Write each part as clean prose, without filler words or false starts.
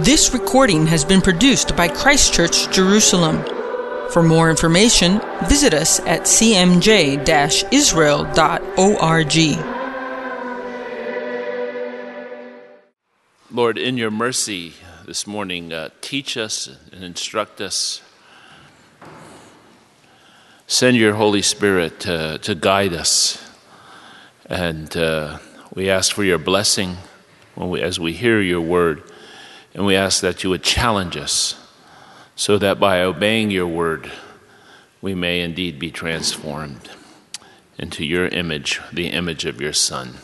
This recording has been produced by Christ Church Jerusalem. For more information, visit us at cmj-israel.org. Lord, in your mercy this morning, teach us and instruct us. Send your Holy Spirit to guide us. And we ask for your blessing as we hear your word. And we ask that you would challenge us so that by obeying your word, we may indeed be transformed into your image, the image of your Son.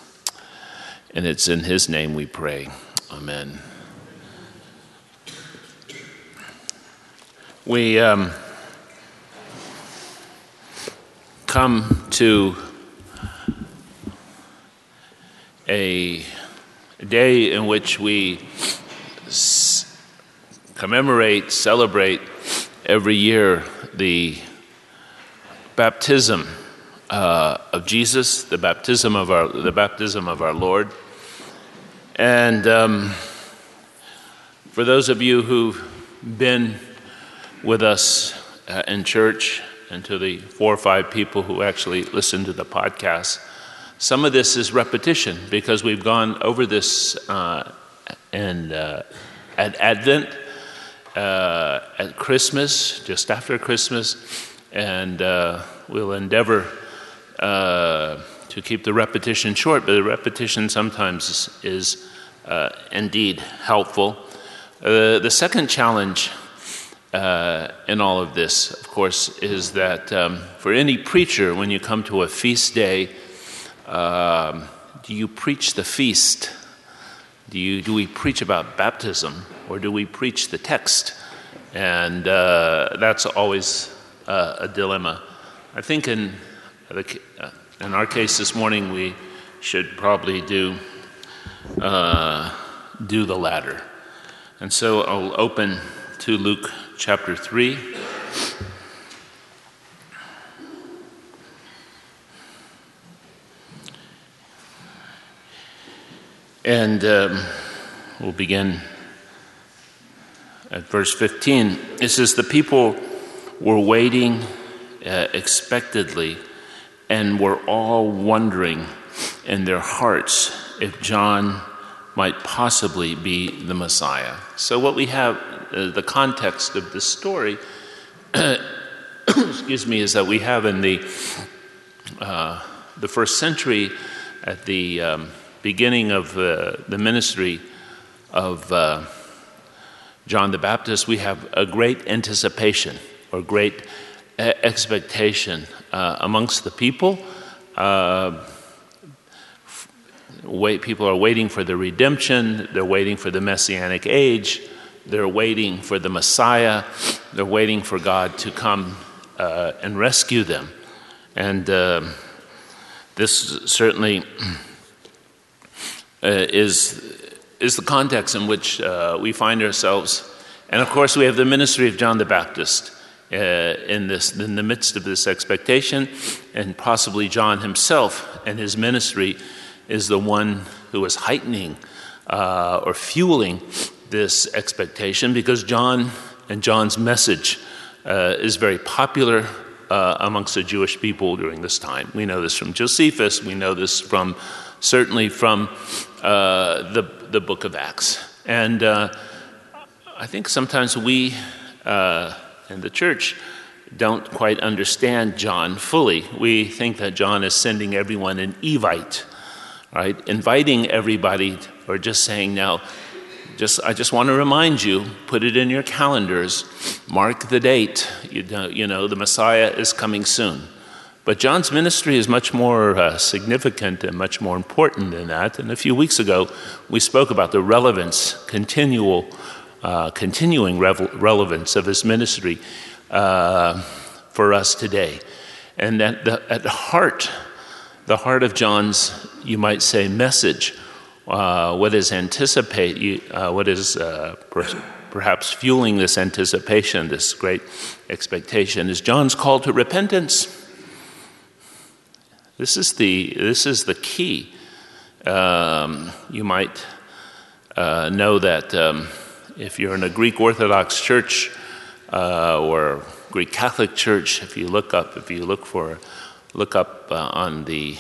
And it's in his name we pray. Amen. We come to a day in which we celebrate every year the baptism of Jesus, the baptism of our Lord. And for those of you who've been with us in church, and to the 4 or 5 people who actually listen to the podcast, some of this is repetition because we've gone over this at Advent, at Christmas, just after Christmas, and we'll endeavor to keep the repetition short, but the repetition sometimes is indeed helpful. The second challenge in all of this, of course, is that for any preacher, when you come to a feast day, do you preach the feast? Do we preach about baptism, or do we preach the text? And that's always a dilemma. I think in our case this morning, we should probably do the latter. And so I'll open to Luke chapter 3. And we'll begin at verse 15. It says, the people were waiting expectantly, and were all wondering in their hearts if John might possibly be the Messiah. So what we have, the context of this story, is that we have in the first century, at the beginning of the ministry of John the Baptist, we have a great anticipation or great expectation amongst the people. People are waiting for the redemption. They're waiting for the Messianic age. They're waiting for the Messiah. They're waiting for God to come and rescue them. And this certainly is the context in which we find ourselves. And of course, we have the ministry of John the Baptist in the midst of this expectation, and possibly John himself and his ministry is the one who is heightening or fueling this expectation, because John and John's message is very popular amongst the Jewish people during this time. We know this from Josephus. We know this from the Book of Acts. And I think sometimes we and the church don't quite understand John fully. We think that John is sending everyone an Evite, right? Inviting everybody, or just saying, now, I just want to remind you, put it in your calendars, mark the date. You know, the Messiah is coming soon. But John's ministry is much more significant and much more important than that. And a few weeks ago, we spoke about the relevance, continuing relevance of his ministry for us today. And at the heart of John's, you might say, message, perhaps fueling this anticipation, this great expectation, is John's call to repentance. This is the key. You might know that If you're in a Greek Orthodox church or Greek Catholic church, if you look up on the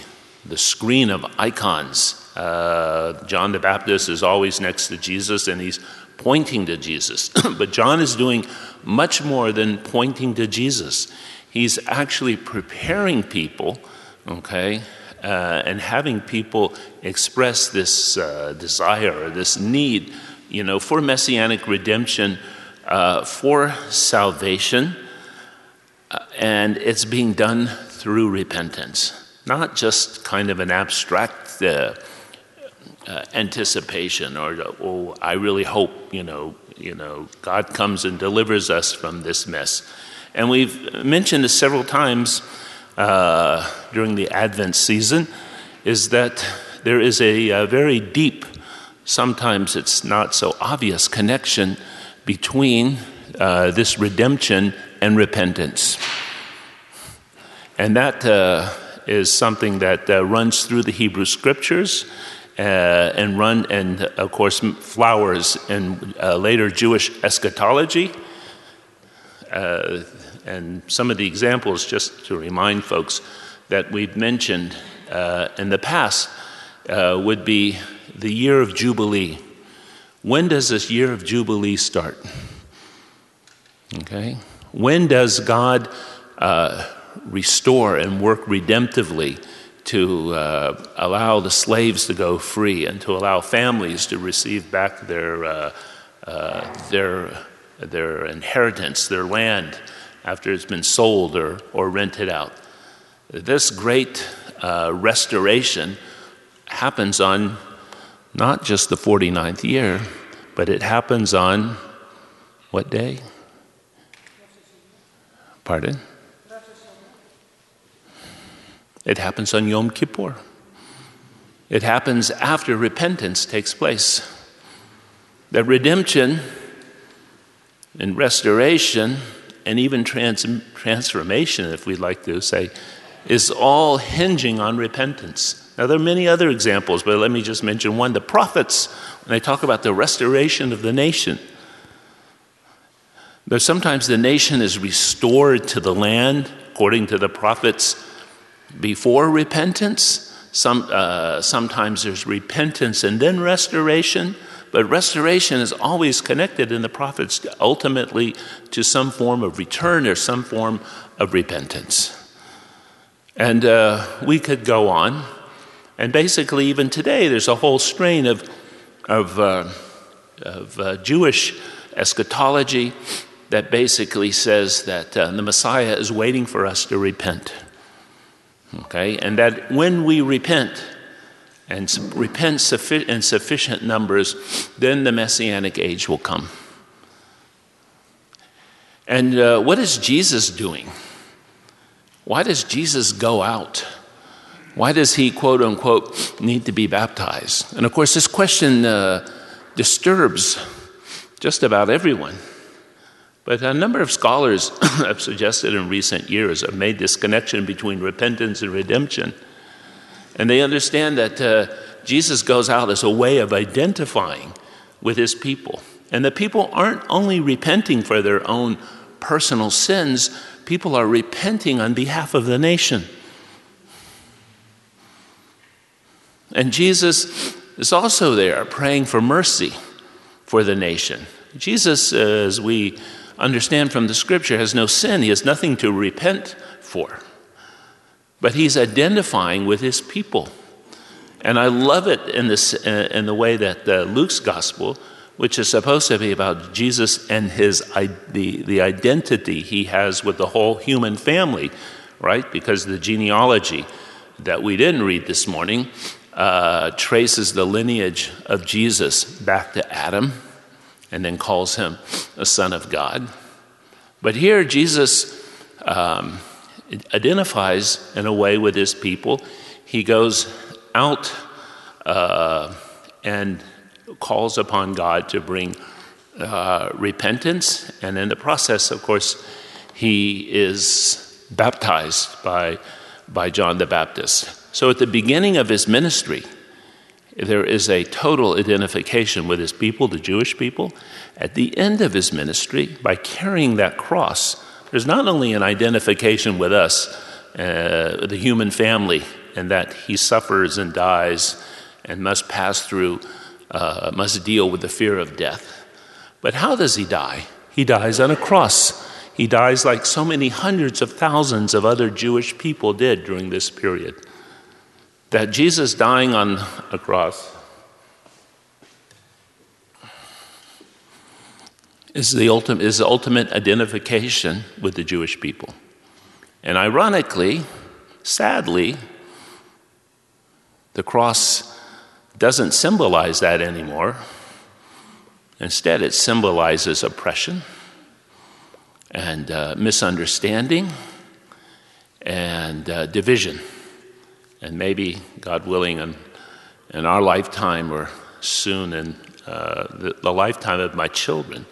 screen of icons, John the Baptist is always next to Jesus, and he's pointing to Jesus. But John is doing much more than pointing to Jesus. He's actually preparing people, and having people express this desire or this need, for messianic redemption, for salvation, and it's being done through repentance, not just kind of an abstract anticipation or I really hope God comes and delivers us from this mess. And we've mentioned this several times during the Advent season, is that there is a very deep, sometimes it's not so obvious, connection between this redemption and repentance. And that is something that runs through the Hebrew Scriptures and of course flowers in later Jewish eschatology. And some of the examples, just to remind folks, that we've mentioned in the past would be the year of Jubilee. When does this year of Jubilee start? When does God restore and work redemptively to allow the slaves to go free and to allow families to receive back their inheritance, their land, after it's been sold or rented out? This great restoration happens on not just the 49th year, but it happens on what day? Pardon? It happens on Yom Kippur. It happens after repentance takes place. That redemption and restoration and even transformation, if we'd like to say, is all hinging on repentance. Now, there are many other examples, but let me just mention one. The prophets, when they talk about the restoration of the nation, there's sometimes the nation is restored to the land, according to the prophets, before repentance. Sometimes there's repentance and then restoration. But restoration is always connected in the prophets ultimately to some form of return or some form of repentance. And we could go on. And basically, even today, there's a whole strain of Jewish eschatology that basically says that the Messiah is waiting for us to repent. And that when we repent, and repent in sufficient numbers, then the Messianic age will come. And what is Jesus doing? Why does Jesus go out? Why does he, quote unquote, need to be baptized? And of course, this question disturbs just about everyone. But a number of scholars have suggested in recent years have made this connection between repentance and redemption. And they understand that Jesus goes out as a way of identifying with his people. And the people aren't only repenting for their own personal sins, people are repenting on behalf of the nation. And Jesus is also there praying for mercy for the nation. Jesus, as we understand from the Scripture, has no sin. He has nothing to repent for. But he's identifying with his people. And I love it in the way that Luke's gospel, which is supposed to be about Jesus and the identity he has with the whole human family, right? Because the genealogy that we didn't read this morning traces the lineage of Jesus back to Adam and then calls him a son of God. But here Jesus identifies in a way with his people. He goes out and calls upon God to bring repentance. And in the process, of course, he is baptized by John the Baptist. So at the beginning of his ministry, There is a total identification with his people, the Jewish people. At the end of his ministry, by carrying that cross, there's not only an identification with us, the human family, and that he suffers and dies and must pass through, must deal with the fear of death. But how does he die? He dies on a cross. He dies like so many hundreds of thousands of other Jewish people did during this period. That Jesus dying on a cross is the ultimate identification with the Jewish people. And ironically, sadly, the cross doesn't symbolize that anymore. Instead, it symbolizes oppression and misunderstanding and division. And maybe, God willing, in our lifetime or soon in the lifetime of my children,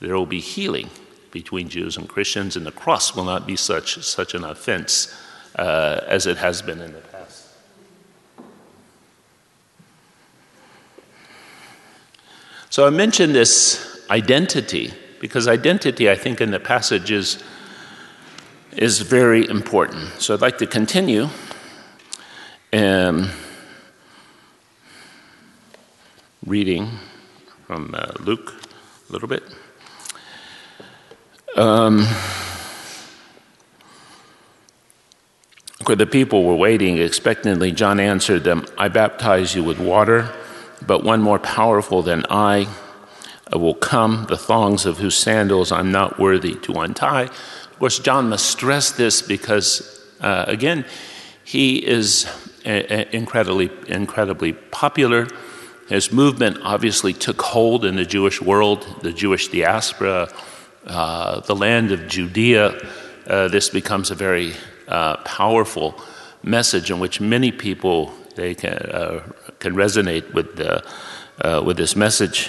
there will be healing between Jews and Christians, and the cross will not be such an offense as it has been in the past. So I mentioned this identity, because identity, I think, in the passages is very important. So I'd like to continue. Reading from Luke a little bit. The people were waiting expectantly. John answered them, "I baptize you with water, but one more powerful than I will come, the thongs of whose sandals I'm not worthy to untie." Of course, John must stress this because, again, he is incredibly popular. His movement obviously took hold in the Jewish world, the Jewish diaspora, the land of Judea. This becomes a very powerful message in which many people can resonate with this message.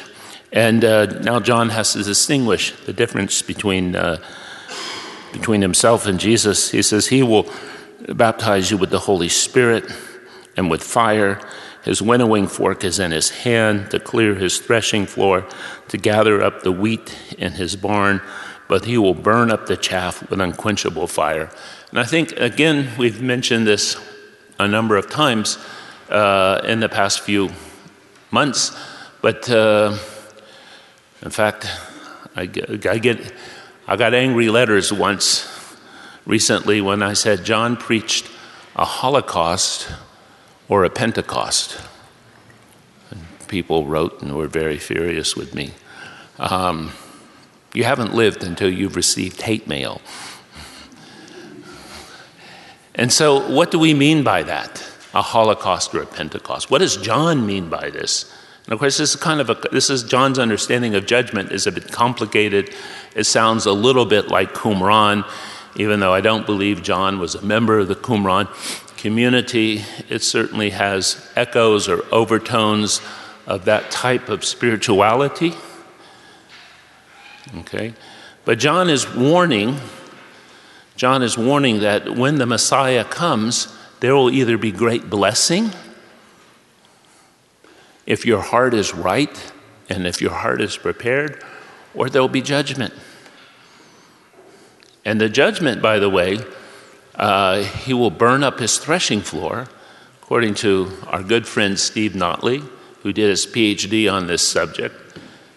And now John has to distinguish the difference between himself and Jesus. He says he will baptize you with the Holy Spirit and with fire. His winnowing fork is in his hand to clear his threshing floor, to gather up the wheat in his barn, but he will burn up the chaff with unquenchable fire. And I think, again, we've mentioned this a number of times in the past few months, but in fact, I got angry letters once recently when I said John preached a Holocaust or a Pentecost. And people wrote and were very furious with me. You haven't lived until you've received hate mail. And so what do we mean by that? A Holocaust or a Pentecost? What does John mean by this? And of course, this is John's understanding of judgment is a bit complicated. It sounds a little bit like Qumran. Even though I don't believe John was a member of the Qumran community, it certainly has echoes or overtones of that type of spirituality. Okay, but John is warning that when the Messiah comes, there will either be great blessing if your heart is right and if your heart is prepared, or there will be judgment. And the judgment, by the way, he will burn up his threshing floor, according to our good friend Steve Notley, who did his PhD on this subject,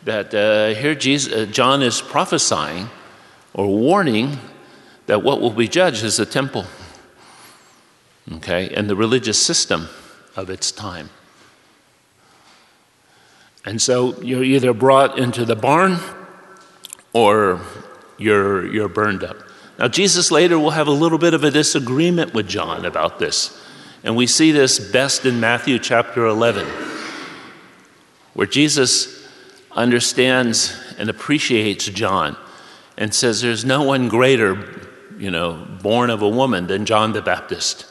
that here John is prophesying or warning that what will be judged is the temple, okay, and the religious system of its time. And so you're either brought into the barn or you're burned up. Now, Jesus later will have a little bit of a disagreement with John about this. And we see this best in Matthew chapter 11, where Jesus understands and appreciates John and says there's no one greater, born of a woman than John the Baptist.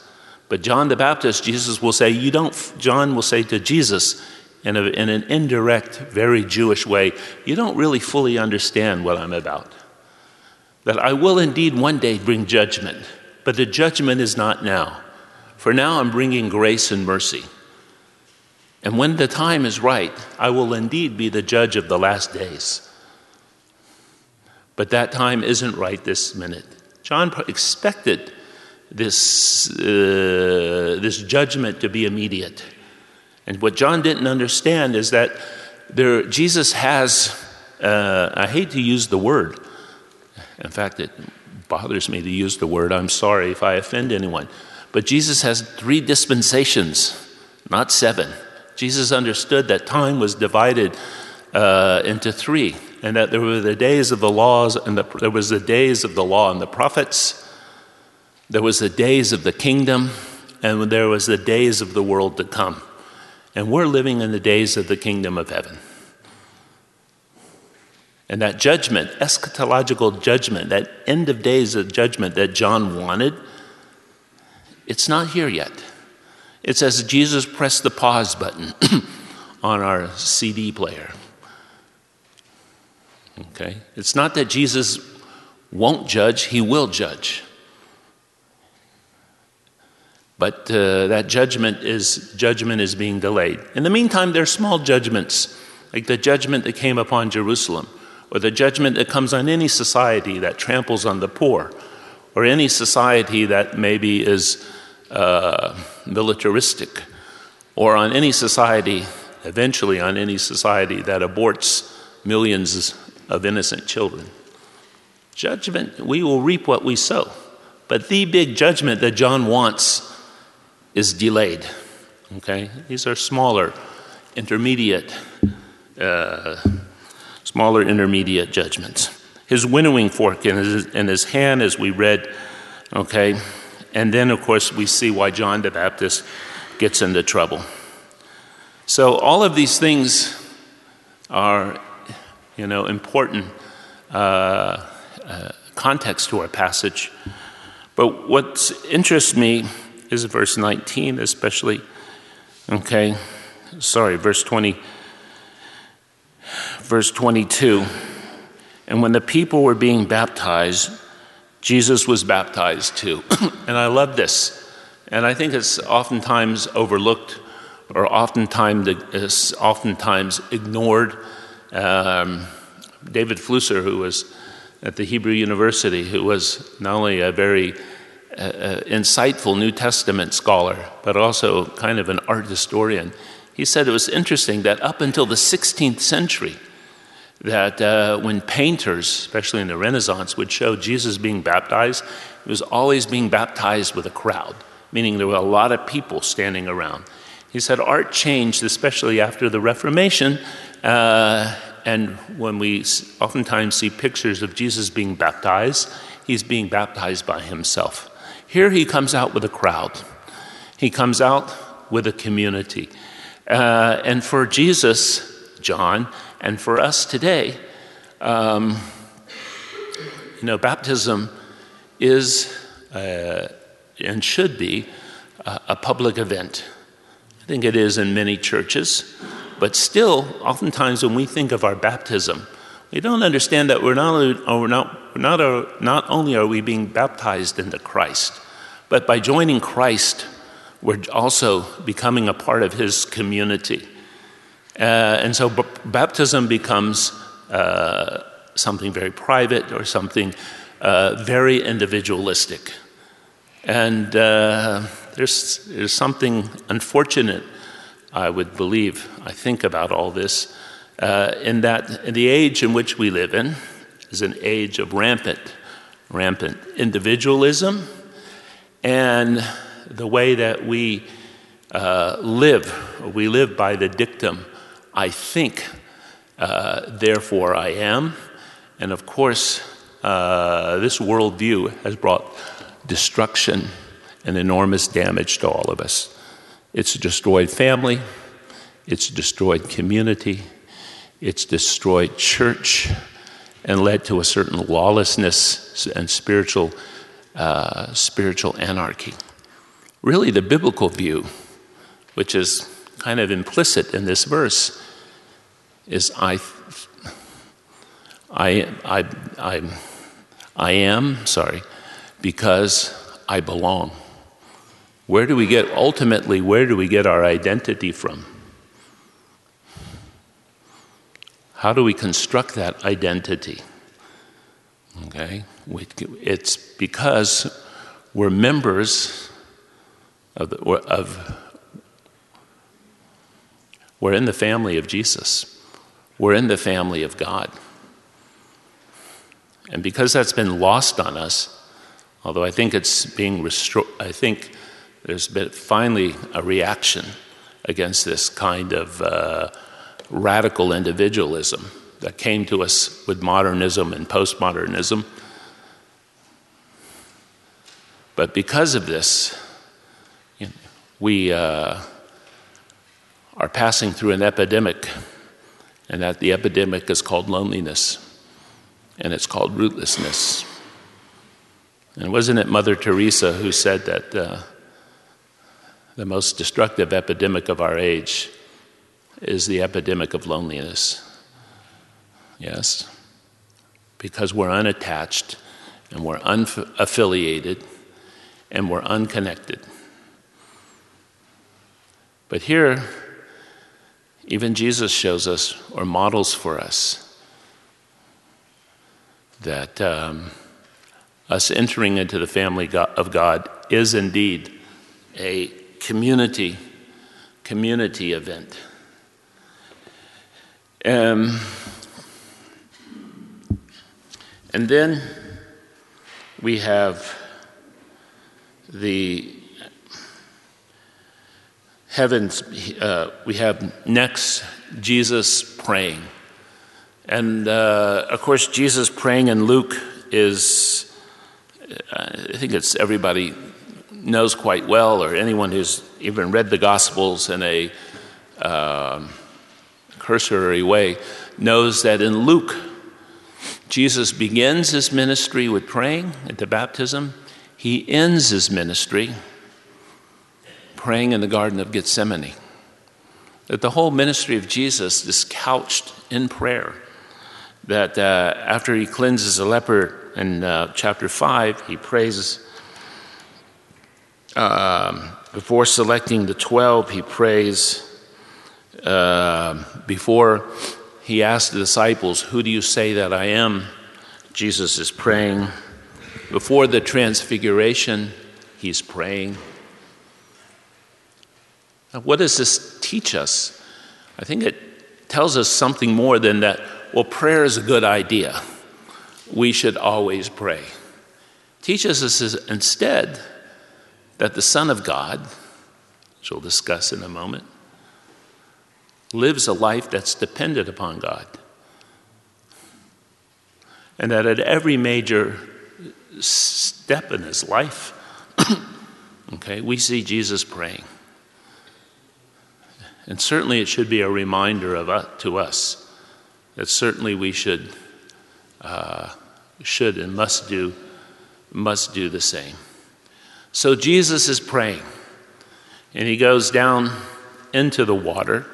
But John the Baptist, John will say to Jesus in an indirect, very Jewish way, you don't really fully understand what I'm about. That I will indeed one day bring judgment, but the judgment is not now. For now I'm bringing grace and mercy. And when the time is right, I will indeed be the judge of the last days. But that time isn't right this minute. John expected this judgment to be immediate. And what John didn't understand is that there, Jesus has, I hate to use the word. In fact, it bothers me to use the word. I'm sorry if I offend anyone. But Jesus has 3 dispensations, not 7. Jesus understood that time was divided into 3, and that there were the days of the laws, and there was the days of the law and the prophets. There was the days of the kingdom, and there was the days of the world to come. And we're living in the days of the kingdom of heaven. And that judgment, eschatological judgment, that end of days of judgment that John wanted, it's not here yet. It's as Jesus pressed the pause button on our CD player. Okay? It's not that Jesus won't judge, he will judge. But that judgment is being delayed. In the meantime, there are small judgments, like the judgment that came upon Jerusalem, or the judgment that comes on any society that tramples on the poor, or any society that maybe is militaristic, or on any society, eventually on any society that aborts millions of innocent children. Judgment, we will reap what we sow. But the big judgment that John wants is delayed, okay? These are smaller intermediate judgments. His winnowing fork in his hand, as we read, okay? And then, of course, we see why John the Baptist gets into trouble. So all of these things are, important context to our passage. But what interests me is verse 19 especially, okay? Sorry, verse 22. And when the people were being baptized, Jesus was baptized too. And I love this. And I think it's oftentimes overlooked or oftentimes ignored. David Flusser, who was at the Hebrew University, who was not only a very insightful New Testament scholar, but also kind of an art historian, he said it was interesting that up until the 16th century, that when painters, especially in the Renaissance, would show Jesus being baptized, it was always being baptized with a crowd, meaning there were a lot of people standing around. He said art changed, especially after the Reformation, and when we oftentimes see pictures of Jesus being baptized, he's being baptized by himself. Here he comes out with a crowd. He comes out with a community. And for Jesus, John, and for us today, baptism is and should be a public event. I think it is in many churches, but still, oftentimes when we think of our baptism, we don't understand that not only are we being baptized into Christ, but by joining Christ, we're also becoming a part of his community. And so baptism becomes something very private or something very individualistic. And there's something unfortunate, I would believe, I think about all this, in that the age in which we live in is an age of rampant individualism, and the way that we live by the dictum, I think, therefore I am. And of course, this worldview has brought destruction and enormous damage to all of us. It's destroyed family, it's destroyed community, it's destroyed church, and led to a certain lawlessness and spiritual anarchy. Really, the biblical view, which is kind of implicit in this verse, is I am because I belong. Where do we get our identity from? How do we construct that identity? Okay, it's because we're members of we're in the family of Jesus. We're in the family of God. And because that's been lost on us, although I think it's being restored, I think there's been finally a reaction against this kind of radical individualism that came to us with modernism and postmodernism. But because of this, we are passing through an epidemic, and that the epidemic is called loneliness, and it's called rootlessness. And wasn't it Mother Teresa who said that the most destructive epidemic of our age is the epidemic of loneliness? Yes, because we're unattached, and we're unaffiliated, and we're unconnected. But here, even Jesus shows us, or models for us, that us entering into the family of God is indeed a community event. And then we have the heavens, we have next Jesus praying. And of course, Jesus praying in Luke is, I think it's everybody knows quite well, or anyone who's even read the Gospels in a cursory way knows that in Luke, Jesus begins his ministry with praying at the baptism. He ends his ministry praying in the Garden of Gethsemane. That the whole ministry of Jesus is couched in prayer. That after he cleanses the leper in chapter 5, he prays. Before selecting the 12, he prays. Before he asks the disciples, "Who do you say that I am?" Jesus is praying. Before the transfiguration, he's praying. Now, what does this teach us? I think it tells us something more than that, well, prayer is a good idea. We should always pray. It teaches us instead that the Son of God, which we'll discuss in a moment, lives a life that's dependent upon God. And that at every major step in his life, okay, we see Jesus praying. And certainly it should be a reminder to us that certainly we should and must do the same. So Jesus is praying, and he goes down into the water.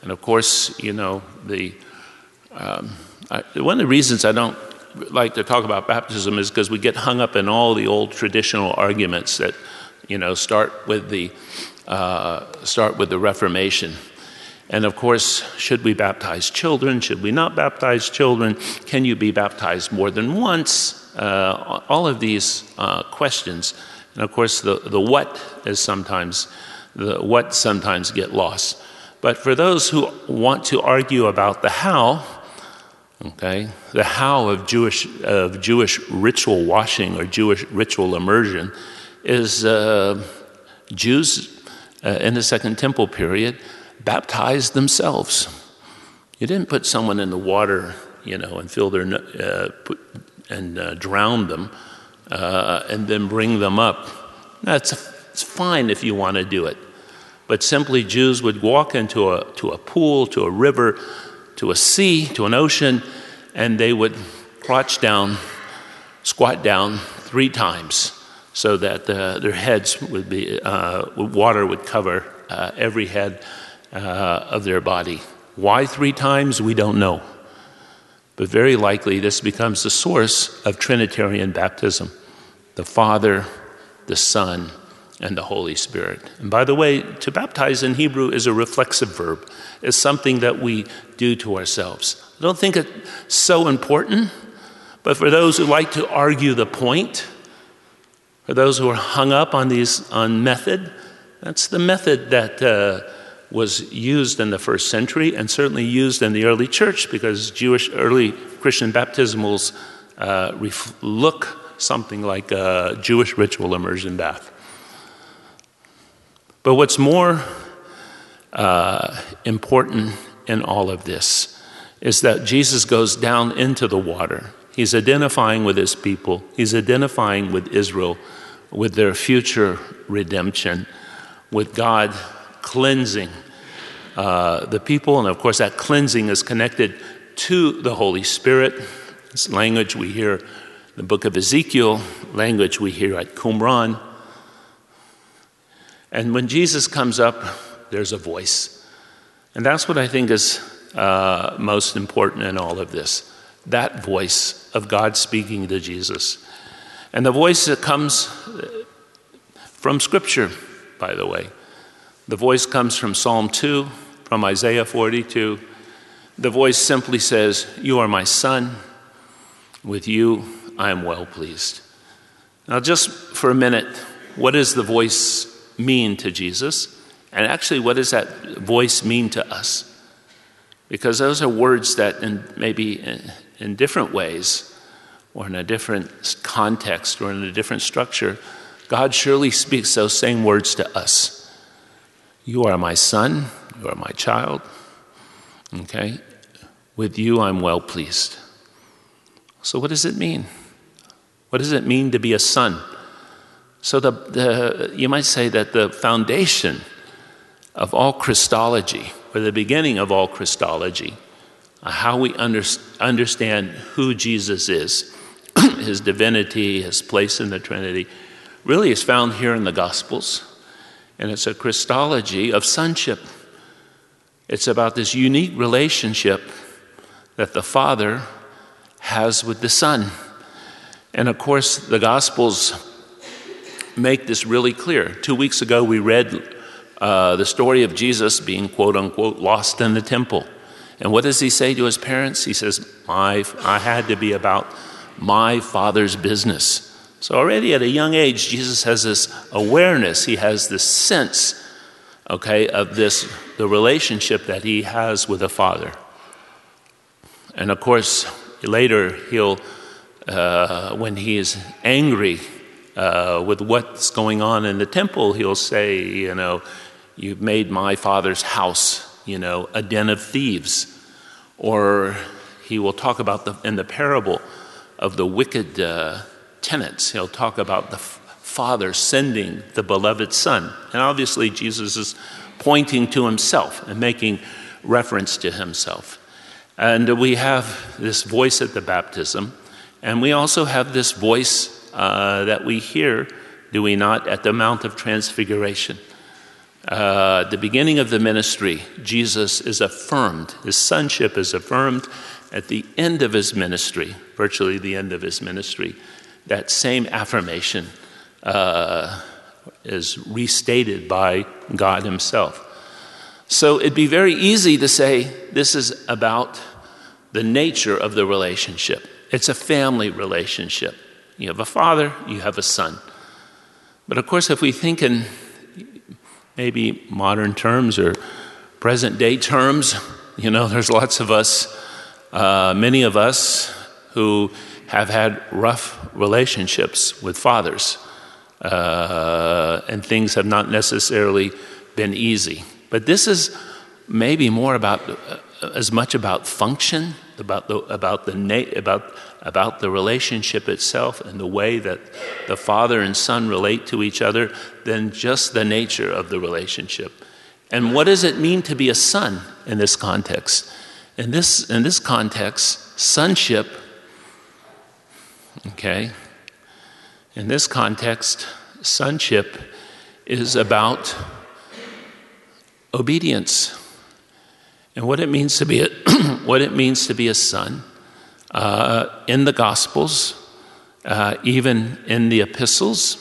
And of course, you know, one of the reasons I don't like to talk about baptism is because we get hung up in all the old traditional arguments that, you know, start with the Reformation. And of course, should we baptize children? Should we not baptize children? Can you be baptized more than once? All of these questions. And of course, the what sometimes get lost. But for those who want to argue about the how, okay, the how of Jewish ritual washing or Jewish ritual immersion is Jews in the Second Temple period baptized themselves. You didn't put someone in the water, you know, and fill their drown them and then bring them up. It's fine if you want to do it. But simply Jews would walk into a pool, to a river, to a sea, to an ocean, and they would squat down 3 times so that their heads would be, water would cover every head of their body. Why 3 times? We don't know. But very likely this becomes the source of Trinitarian baptism. The Father, the Son, and the Holy Spirit. And by the way, to baptize in Hebrew is a reflexive verb. It's something that we do to ourselves. I don't think it's so important, but for those who like to argue the point, for those who are hung up on these, on method, that's the method that was used in the first century and certainly used in the early church, because Jewish early Christian baptismals look something like a Jewish ritual immersion bath. But what's more important in all of this is that Jesus goes down into the water. He's identifying with his people. He's identifying with Israel, with their future redemption, with God cleansing the people. And of course, that cleansing is connected to the Holy Spirit. It's language we hear in the book of Ezekiel, language we hear at Qumran. And when Jesus comes up, there's a voice. And that's what I think is most important in all of this. That voice of God speaking to Jesus. And the voice that comes from Scripture, by the way. The voice comes from Psalm 2, from Isaiah 42. The voice simply says, "You are my son. With you, I am well pleased." Now, just for a minute, what does the voice mean to Jesus? And actually, what does that voice mean to us? Because those are words that maybe in different ways or in a different context or in a different structure, God surely speaks those same words to us. You are my son, you are my child, okay? With you I'm well pleased. So what does it mean? What does it mean to be a son? So the you might say that the foundation of all Christology, or the beginning of all Christology, how we understand who Jesus is, his divinity, his place in the Trinity, really is found here in the Gospels. And it's a Christology of sonship. It's about this unique relationship that the Father has with the Son. And of course, the Gospels make this really clear. 2 weeks ago, we read the story of Jesus being, quote unquote, lost in the temple. And what does he say to his parents? He says, I had to be about my Father's business. So already at a young age, Jesus has this awareness. He has this sense, okay, of this, the relationship that he has with the Father. And of course, later he'll, when he is angry with what's going on in the temple, he'll say, you know, you've made my Father's house, you know, a den of thieves. Or he will talk about in the parable of the wicked tenants. He'll talk about the Father sending the beloved Son. And obviously Jesus is pointing to himself and making reference to himself. And we have this voice at the baptism. And we also have this voice that we hear, do we not, at the Mount of Transfiguration. At the beginning of the ministry, Jesus is affirmed. His sonship is affirmed at the end of his ministry, virtually the end of his ministry. That same affirmation is restated by God himself. So it'd be very easy to say this is about the nature of the relationship. It's a family relationship. You have a father, you have a son. But of course, if we think in maybe modern terms or present day terms, you know, there's lots of us, many of us who have had rough relationships with fathers, and things have not necessarily been easy. But this is maybe more about, as much about function, about the relationship itself and the way that the father and son relate to each other than just the nature of the relationship. And what does it mean to be a son in this context? In this context, sonship, okay, in this context, sonship is about obedience. And what it means to be a, son in the Gospels, even in the Epistles,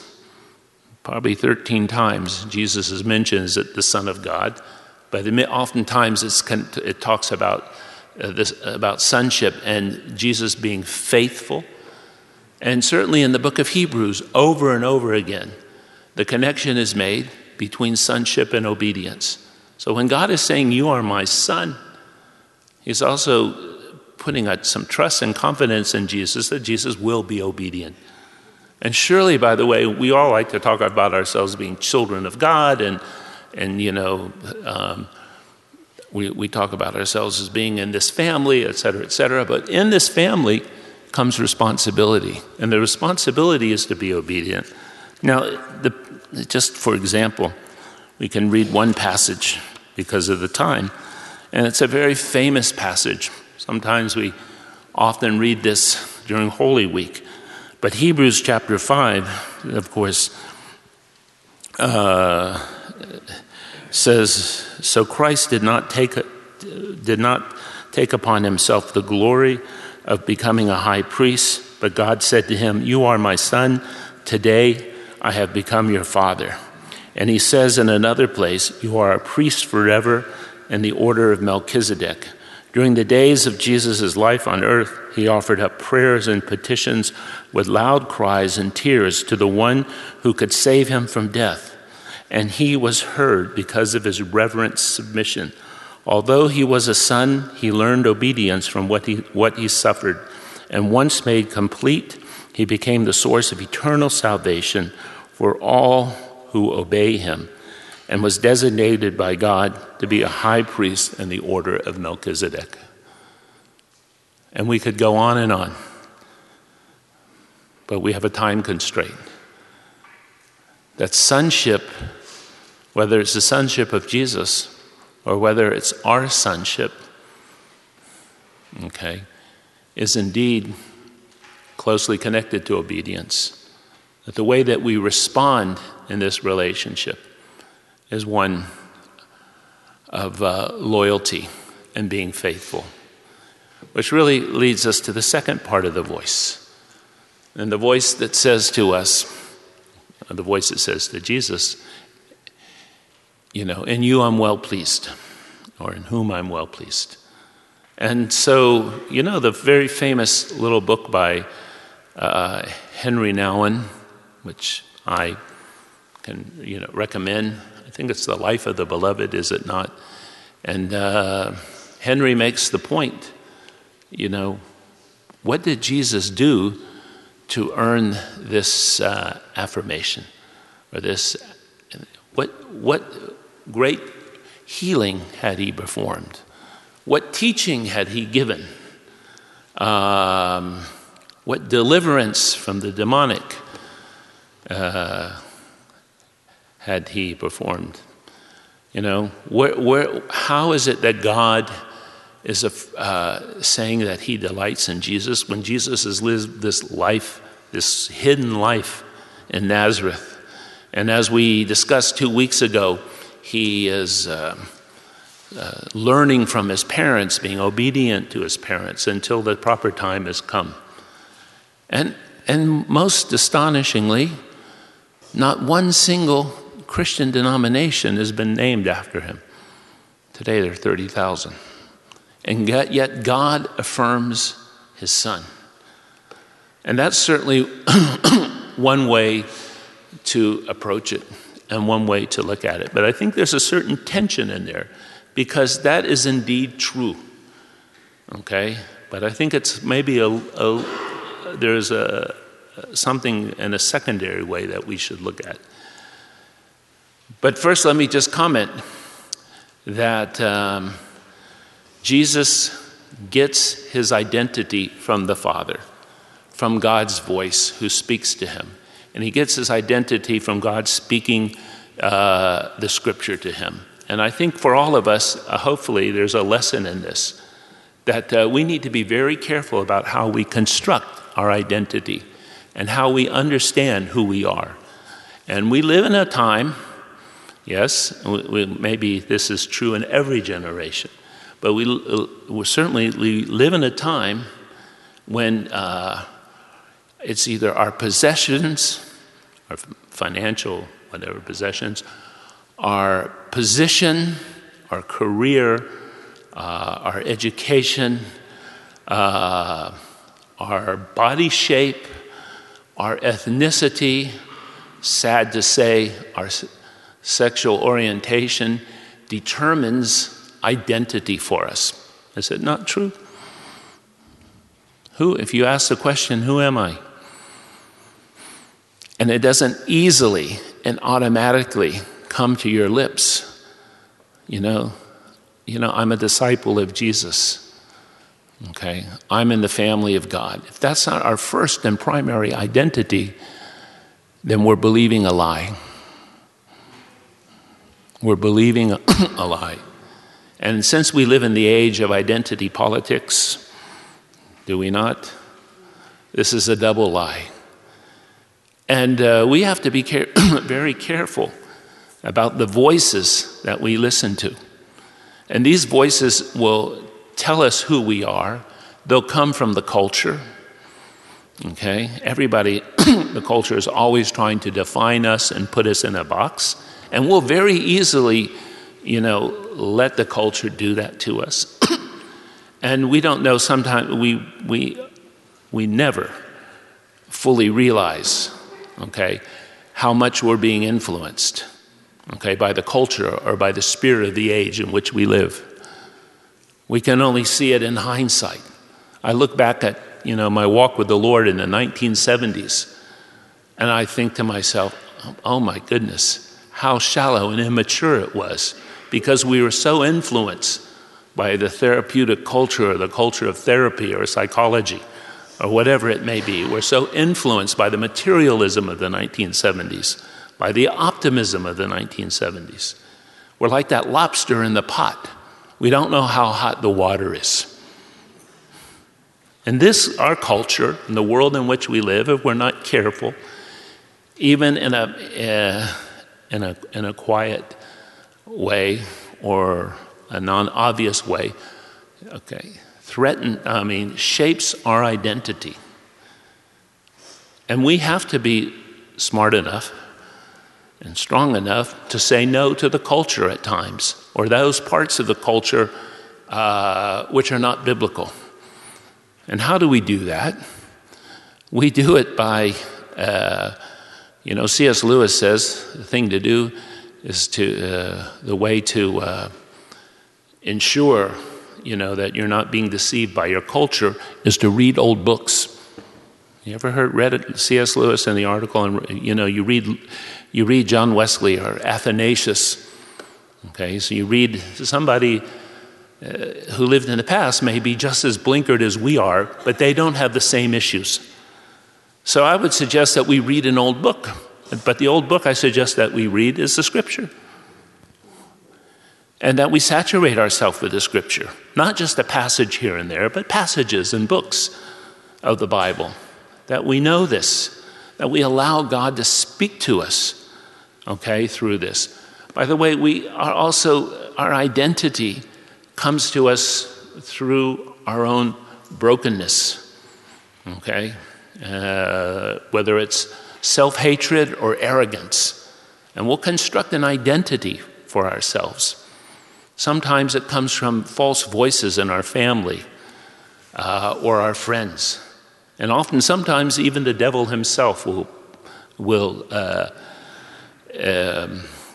Probably 13 times Jesus is mentioned as the Son of God, but oftentimes it talks about sonship and Jesus being faithful. And certainly in the book of Hebrews, over and over again, the connection is made between sonship and obedience. So when God is saying, "You are my son," he's also putting out some trust and confidence in Jesus that Jesus will be obedient. And surely, by the way, we all like to talk about ourselves being children of God, and we talk about ourselves as being in this family, et cetera, but in this family comes responsibility, and the responsibility is to be obedient. Now, just for example, we can read one passage because of the time, and it's a very famous passage. Sometimes we often read this during Holy Week, but Hebrews chapter 5, of course, says, "So Christ did not take upon himself the glory of becoming a high priest, but God said to him, 'You are my son, today I have become your father.' And he says in another place, 'You are a priest forever in the order of Melchizedek.' During the days of Jesus' life on earth, he offered up prayers and petitions with loud cries and tears to the one who could save him from death. And he was heard because of his reverent submission. Although he was a son, he learned obedience from what he suffered. And once made complete, he became the source of eternal salvation for all who obey him, and was designated by God to be a high priest in the order of Melchizedek." And we could go on and on, but we have a time constraint. That sonship, whether it's the sonship of Jesus or whether it's our sonship, okay, is indeed closely connected to obedience. That the way that we respond in this relationship is one of loyalty and being faithful, which really leads us to the second part of the voice. And the voice that says to us, the voice that says to Jesus, "In you I'm well pleased," or "in whom I'm well pleased." And so, the very famous little book by Henry Nouwen, which I can recommend. I think it's The Life of the Beloved, is it not? And Henry makes the point, what did Jesus do to earn this affirmation, or this? What great healing had he performed? What teaching had he given? What deliverance from the demonic had he performed? How is it that God is saying that he delights in Jesus when Jesus has lived this life, this hidden life in Nazareth? And as we discussed 2 weeks ago, he is learning from his parents, being obedient to his parents until the proper time has come. And most astonishingly, not one single Christian denomination has been named after him. Today there are 30,000. And yet God affirms his son. And that's certainly one way to approach it and one way to look at it. But I think there's a certain tension in there, because that is indeed true, okay? But I think it's maybe there's something in a secondary way that we should look at. But first, let me just comment that Jesus gets his identity from the Father, from God's voice who speaks to him. And he gets his identity from God speaking the Scripture to him. And I think for all of us, hopefully, there's a lesson in this, that we need to be very careful about how we construct our identity and how we understand who we are. And we live in a time, yes, maybe this is true in every generation, but we certainly live in a time when it's either our possessions, our financial whatever possessions, our position, our career, our education, our body shape, our ethnicity, sad to say, our sexual orientation determines identity for us. Is it not true? Who, if you ask the question, who am I? And it doesn't easily and automatically come to your lips. You know, I'm a disciple of Jesus. Okay, I'm in the family of God. If that's not our first and primary identity, then we're believing a lie. We're believing a lie. And since we live in the age of identity politics, do we not? This is a double lie. And we have to be very careful about the voices that we listen to. And these voices will tell us who we are. They'll come from the culture. Okay? Everybody, the culture is always trying to define us and put us in a box. And we'll very easily, you know, let the culture do that to us. And we don't know, sometimes we never fully realize, okay, how much we're being influenced, okay, by the culture or by the spirit of the age in which we live. We can only see it in hindsight. I look back at, you know, my walk with the Lord in the 1970s, and I think to myself, oh my goodness, how shallow and immature it was, because we were so influenced by the therapeutic culture or the culture of therapy or psychology or whatever it may be. We're so influenced by the materialism of the 1970s, by the optimism of the 1970s. We're like that lobster in the pot. We don't know how hot the water is. And this, our culture, and the world in which we live, if we're not careful, even in a quiet way or a non-obvious way, okay, shapes our identity. And we have to be smart enough and strong enough to say no to the culture at times, or those parts of the culture which are not biblical. And how do we do that? We do it by, you know, C.S. Lewis says the thing to do is the way to ensure, you know, that you're not being deceived by your culture is to read old books. You ever read C.S. Lewis in the article, and you know, you read John Wesley or Athanasius. Okay, so you read somebody who lived in the past, may be just as blinkered as we are, but they don't have the same issues. So I would suggest that we read an old book, but the old book I suggest that we read is the Scripture. And that we saturate ourselves with the Scripture, not just a passage here and there, but passages and books of the Bible, that we know this, that we allow God to speak to us, okay, through this. By the way, we are also, our identity comes to us through our own brokenness, okay, whether it's self-hatred or arrogance. And we'll construct an identity for ourselves. Sometimes it comes from false voices in our family or our friends. And often, sometimes, even the devil himself will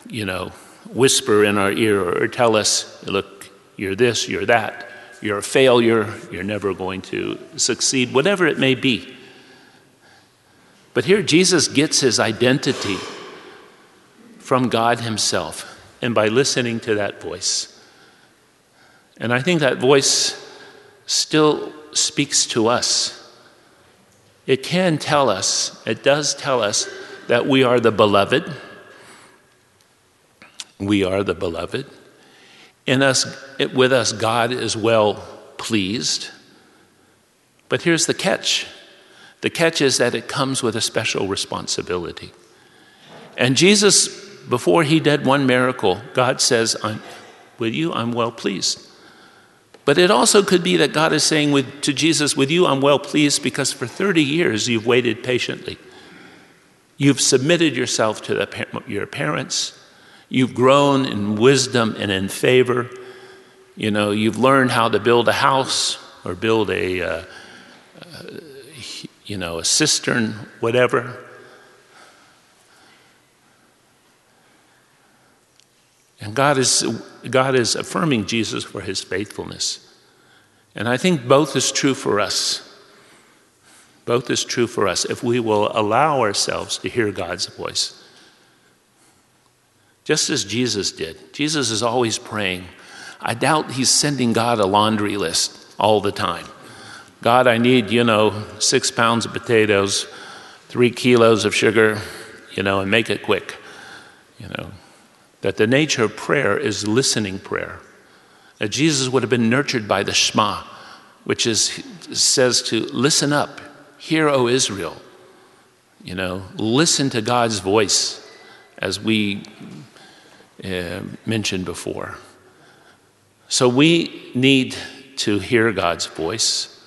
you know, whisper in our ear or tell us, look, you're this, you're that, you're a failure, you're never going to succeed, whatever it may be. But here Jesus gets his identity from God himself, and by listening to that voice. And I think that voice still speaks to us. It can tell us, it does tell us that we are the beloved. We are the beloved. With us, God is well pleased. But here's the catch. The catch is that it comes with a special responsibility. And Jesus, before he did one miracle, God says, I'm with you, I'm well pleased. But it also could be that God is saying to Jesus, with you, I'm well pleased because for 30 years you've waited patiently. You've submitted yourself to your parents. You've grown in wisdom and in favor. You know, you've learned how to build a house or build a cistern, whatever. And God is affirming Jesus for his faithfulness. And I think both is true for us. Both is true for us if we will allow ourselves to hear God's voice. Just as Jesus did. Jesus is always praying. I doubt he's sending God a laundry list all the time. God, I need, 6 pounds of potatoes, 3 kilos of sugar, and make it quick. That the nature of prayer is listening prayer. That Jesus would have been nurtured by the Shema, which says to listen up. Hear, O Israel, listen to God's voice, as we mentioned before. So we need to hear God's voice.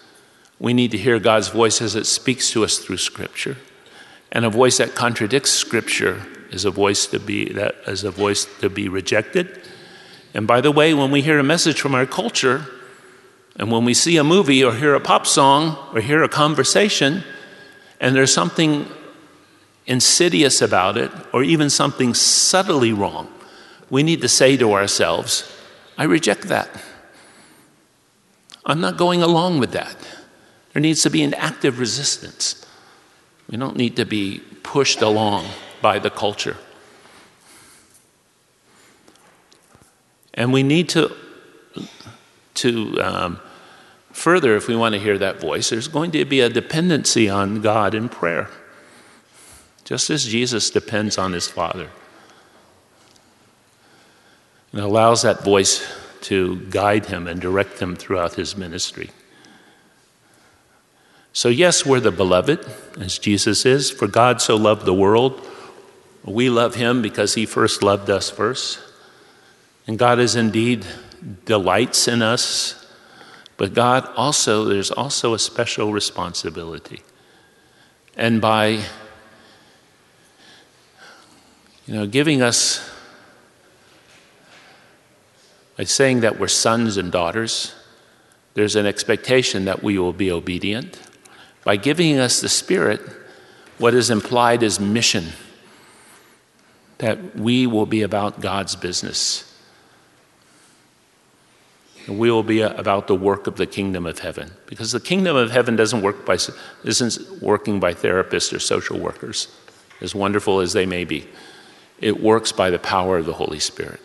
We need to hear God's voice as it speaks to us through Scripture. And a voice that contradicts Scripture is a voice to be rejected. And by the way, when we hear a message from our culture, and when we see a movie or hear a pop song or hear a conversation, and there's something insidious about it or even something subtly wrong, we need to say to ourselves, I reject that. I'm not going along with that. There needs to be an active resistance. We don't need to be pushed along by the culture. And we need to further, if we want to hear that voice, there's going to be a dependency on God in prayer, just as Jesus depends on his Father and allows that voice to guide him and direct him throughout his ministry. So yes, we're the beloved, as Jesus is, for God so loved the world. We love him because he first loved us first. And God is indeed delights in us, but there's also a special responsibility. And by giving us, by saying that we're sons and daughters, there's an expectation that we will be obedient. By giving us the Spirit, what is implied is mission, that we will be about God's business. We will be about the work of the kingdom of heaven, because the kingdom of heaven isn't working by therapists or social workers, as wonderful as they may be. It works by the power of the Holy Spirit.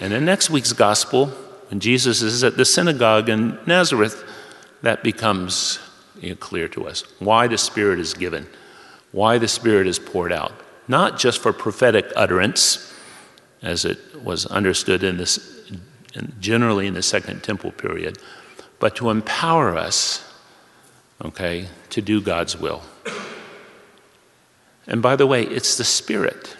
And in next week's gospel, when Jesus is at the synagogue in Nazareth, that becomes clear to us why the Spirit is given, why the Spirit is poured out, not just for prophetic utterance, as it was understood in this. And generally in the Second Temple period, but to empower us, to do God's will. And by the way, it's the Spirit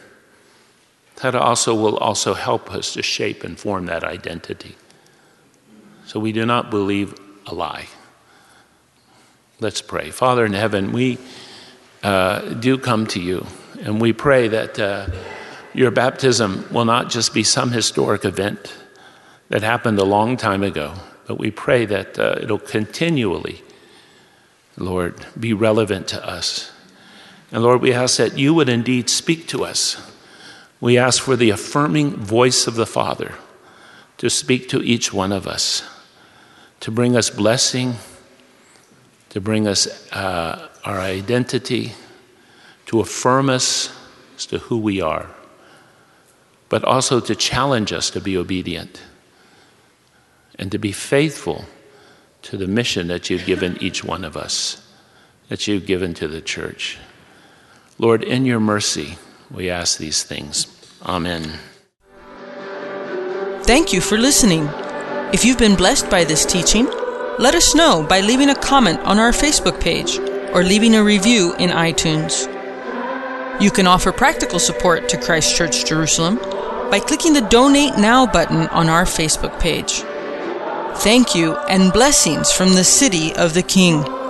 that will also help us to shape and form that identity. So we do not believe a lie. Let's pray. Father in heaven, we do come to you, and we pray that your baptism will not just be some historic event that happened a long time ago, but we pray that it'll continually, Lord, be relevant to us. And Lord, we ask that you would indeed speak to us. We ask for the affirming voice of the Father to speak to each one of us, to bring us blessing, to bring us our identity, to affirm us as to who we are, but also to challenge us to be obedient and to be faithful to the mission that you've given each one of us, that you've given to the church. Lord, in your mercy, we ask these things. Amen. Thank you for listening. If you've been blessed by this teaching, let us know by leaving a comment on our Facebook page or leaving a review in iTunes. You can offer practical support to Christ Church Jerusalem by clicking the Donate Now button on our Facebook page. Thank you, and blessings from the City of the King.